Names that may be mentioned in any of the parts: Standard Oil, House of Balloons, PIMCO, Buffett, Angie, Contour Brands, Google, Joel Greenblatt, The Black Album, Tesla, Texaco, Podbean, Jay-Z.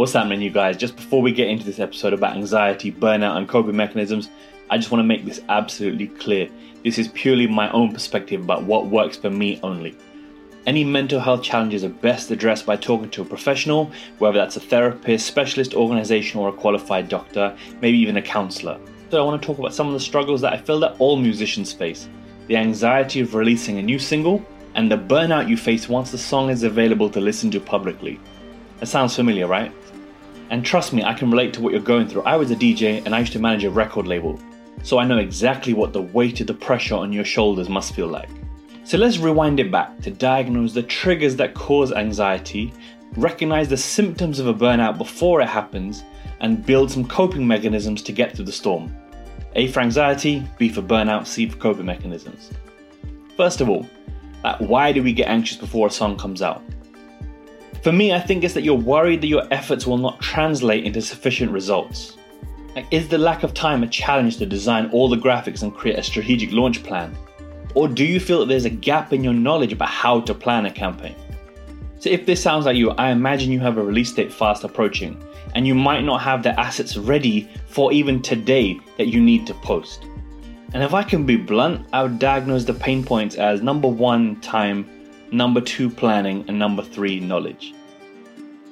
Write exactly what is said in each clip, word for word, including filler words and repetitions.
What's happening, you guys? Just before we get into this episode about anxiety, burnout and coping mechanisms, I just want to make this absolutely clear. This is purely my own perspective about what works for me only. Any mental health challenges are best addressed by talking to a professional, whether that's a therapist, specialist organization, or a qualified doctor, maybe even a counselor. So I want to talk about some of the struggles that I feel that all musicians face, the anxiety of releasing a new single, and the burnout you face once the song is available to listen to publicly. That sounds familiar, right? And trust me, I can relate to what you're going through. I was a D J and I used to manage a record label, so I know exactly what the weight of the pressure on your shoulders must feel like. So let's rewind it back to diagnose the triggers that cause anxiety, recognize the symptoms of a burnout before it happens, and build some coping mechanisms to get through the storm. A for anxiety, B for burnout, C for coping mechanisms. First of all, like, why do we get anxious before a song comes out? For me, I think it's that you're worried that your efforts will not translate into sufficient results. Like, is the lack of time a challenge to design all the graphics and create a strategic launch plan? Or do you feel that there's a gap in your knowledge about how to plan a campaign? So if this sounds like you, I imagine you have a release date fast approaching, and you might not have the assets ready for even today that you need to post. And if I can be blunt, I would diagnose the pain points as number one, time, number two, planning, and number three, knowledge.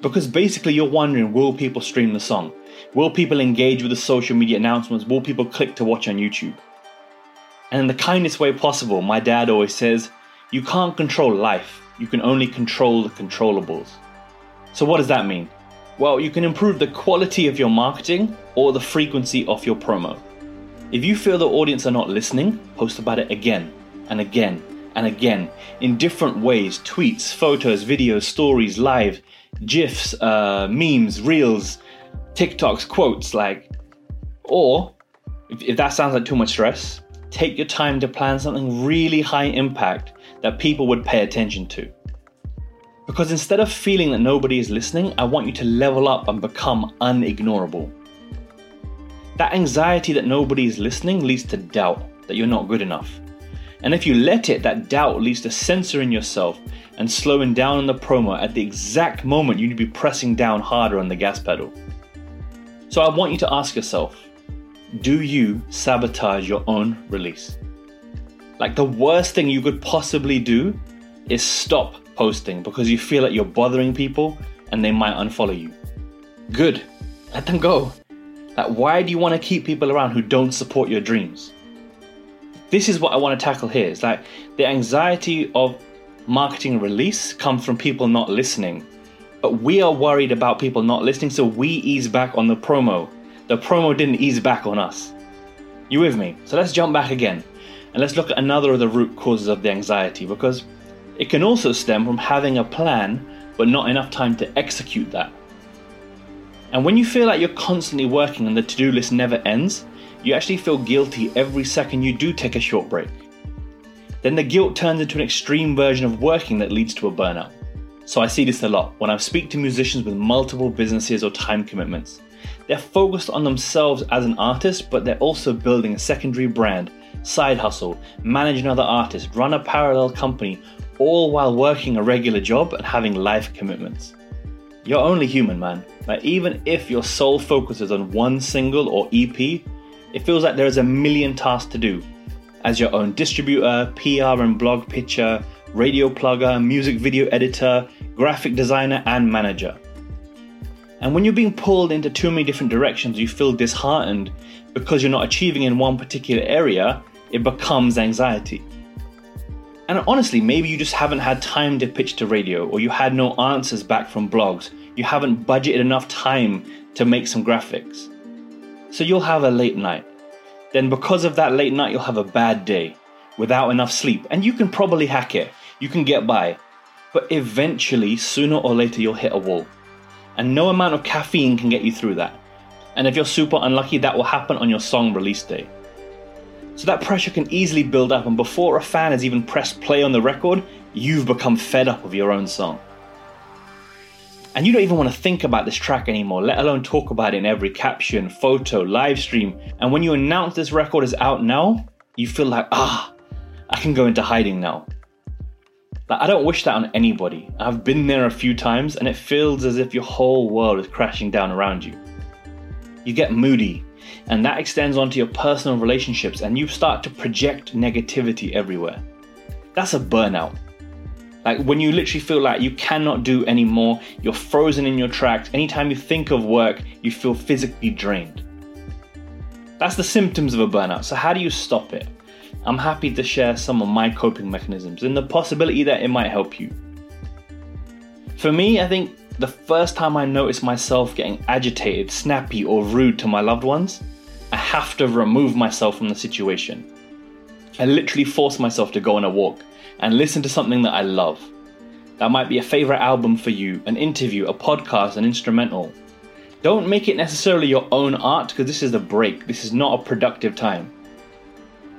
Because basically you're wondering, will people stream the song? Will people engage with the social media announcements? Will people click to watch on YouTube? And in the kindest way possible, my dad always says, you can't control life, you can only control the controllables. So what does that mean? Well, you can improve the quality of your marketing or the frequency of your promo. If you feel the audience are not listening, post about it again and again and again in different ways: tweets, photos, videos, stories, live, GIFs, uh, memes, reels, TikToks, quotes, like, or if, if that sounds like too much stress, take your time to plan something really high impact that people would pay attention to. Because instead of feeling that nobody is listening, I want you to level up and become unignorable. That anxiety that nobody is listening leads to doubt that you're not good enough. And if you let it, that doubt leads to censoring yourself and slowing down on the promo at the exact moment you need to be pressing down harder on the gas pedal. So I want you to ask yourself, do you sabotage your own release? Like, the worst thing you could possibly do is stop posting because you feel like you're bothering people and they might unfollow you. Good, let them go. Like, why do you want to keep people around who don't support your dreams? This is what I want to tackle here. It's like the anxiety of marketing release comes from people not listening, but we are worried about people not listening, so we ease back on the promo. The promo didn't ease back on us. You with me? So let's jump back again and let's look at another of the root causes of the anxiety, because it can also stem from having a plan but not enough time to execute that. And when you feel like you're constantly working and the to-do list never ends, you actually feel guilty every second you do take a short break. Then the guilt turns into an extreme version of working that leads to a burnout. So I see this a lot when I speak to musicians with multiple businesses or time commitments. They're focused on themselves as an artist, but they're also building a secondary brand, side hustle, manage another artist, run a parallel company, all while working a regular job and having life commitments. You're only human, man. Like, even if your sole focus is on one single or E P, it feels like there is a million tasks to do, as your own distributor, P R and blog pitcher, radio plugger, music video editor, graphic designer, and manager. And when you're being pulled into too many different directions, you feel disheartened because you're not achieving in one particular area. It becomes anxiety. And honestly, maybe you just haven't had time to pitch to radio, or you had no answers back from blogs. You haven't budgeted enough time to make some graphics. So you'll have a late night. Then because of that late night, you'll have a bad day without enough sleep. And you can probably hack it. You can get by. But eventually, sooner or later, you'll hit a wall. And no amount of caffeine can get you through that. And if you're super unlucky, that will happen on your song release day. So that pressure can easily build up, and before a fan has even pressed play on the record, you've become fed up of your own song. And you don't even want to think about this track anymore, let alone talk about it in every caption, photo, live stream. And when you announce this record is out now, you feel like, ah, I can go into hiding now. Like, I don't wish that on anybody. I've been there a few times and it feels as if your whole world is crashing down around you. You get moody, and that extends onto your personal relationships, and you start to project negativity everywhere. That's a burnout. Like, when you literally feel like you cannot do anymore, you're frozen in your tracks. Anytime you think of work, you feel physically drained. That's the symptoms of a burnout. So how do you stop it? I'm happy to share some of my coping mechanisms and the possibility that it might help you. For me, I think the first time I noticed myself getting agitated, snappy, or rude to my loved ones, I have to remove myself from the situation. I literally force myself to go on a walk and listen to something that I love. That might be a favorite album for you, an interview, a podcast, an instrumental. Don't make it necessarily your own art, because this is a break. This is not a productive time.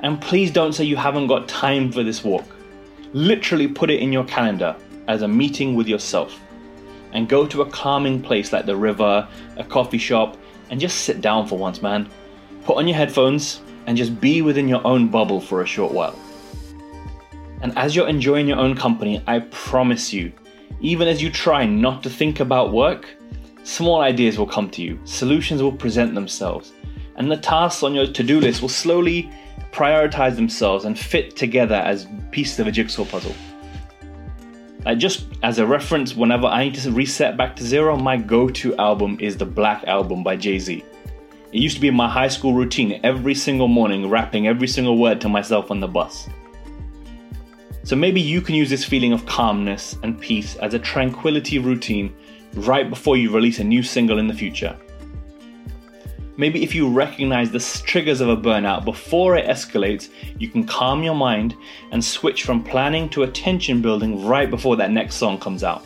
And please don't say you haven't got time for this walk. Literally put it in your calendar as a meeting with yourself, and go to a calming place like the river, a coffee shop, and just sit down for once, man. Put on your headphones and just be within your own bubble for a short while. And as you're enjoying your own company, I promise you, even as you try not to think about work, small ideas will come to you, solutions will present themselves, and the tasks on your to-do list will slowly prioritize themselves and fit together as pieces of a jigsaw puzzle. Like, just as a reference, whenever I need to reset back to zero, my go-to album is The Black Album by Jay-Z. It used to be my high school routine every single morning, rapping every single word to myself on the bus. So maybe you can use this feeling of calmness and peace as a tranquility routine right before you release a new single in the future. Maybe if you recognize the triggers of a burnout before it escalates, you can calm your mind and switch from planning to attention building right before that next song comes out.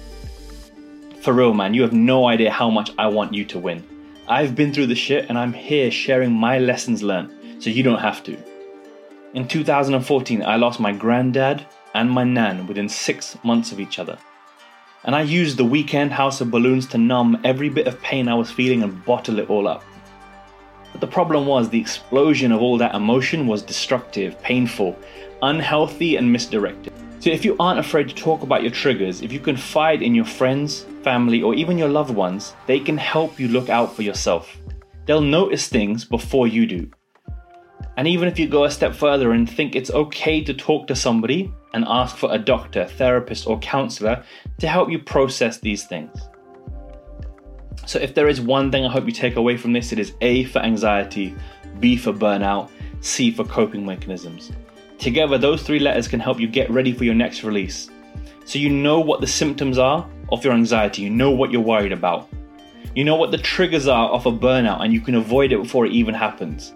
For real, man, you have no idea how much I want you to win. I've been through the shit and I'm here sharing my lessons learned so you don't have to. In two thousand fourteen, I lost my granddad and my nan within six months of each other. And I used the weekend House of Balloons to numb every bit of pain I was feeling and bottle it all up. But the problem was, the explosion of all that emotion was destructive, painful, unhealthy, and misdirected. So if you aren't afraid to talk about your triggers, if you confide in your friends, family, or even your loved ones, they can help you look out for yourself. They'll notice things before you do. And even if you go a step further and think it's okay to talk to somebody and ask for a doctor, therapist, or counselor to help you process these things. So if there is one thing I hope you take away from this, it is A for anxiety, B for burnout, C for coping mechanisms. Together, those three letters can help you get ready for your next release. So you know what the symptoms are of your anxiety, you know what you're worried about. You know what the triggers are of a burnout, and you can avoid it before it even happens.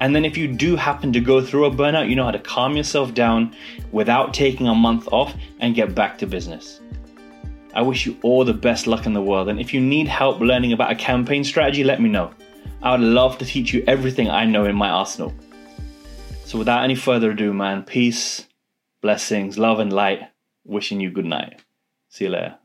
And then if you do happen to go through a burnout, you know how to calm yourself down without taking a month off and get back to business. I wish you all the best luck in the world, and if you need help learning about a campaign strategy, let me know. I would love to teach you everything I know in my arsenal. So without any further ado, man, peace, blessings, love and light. Wishing you good night. See you later.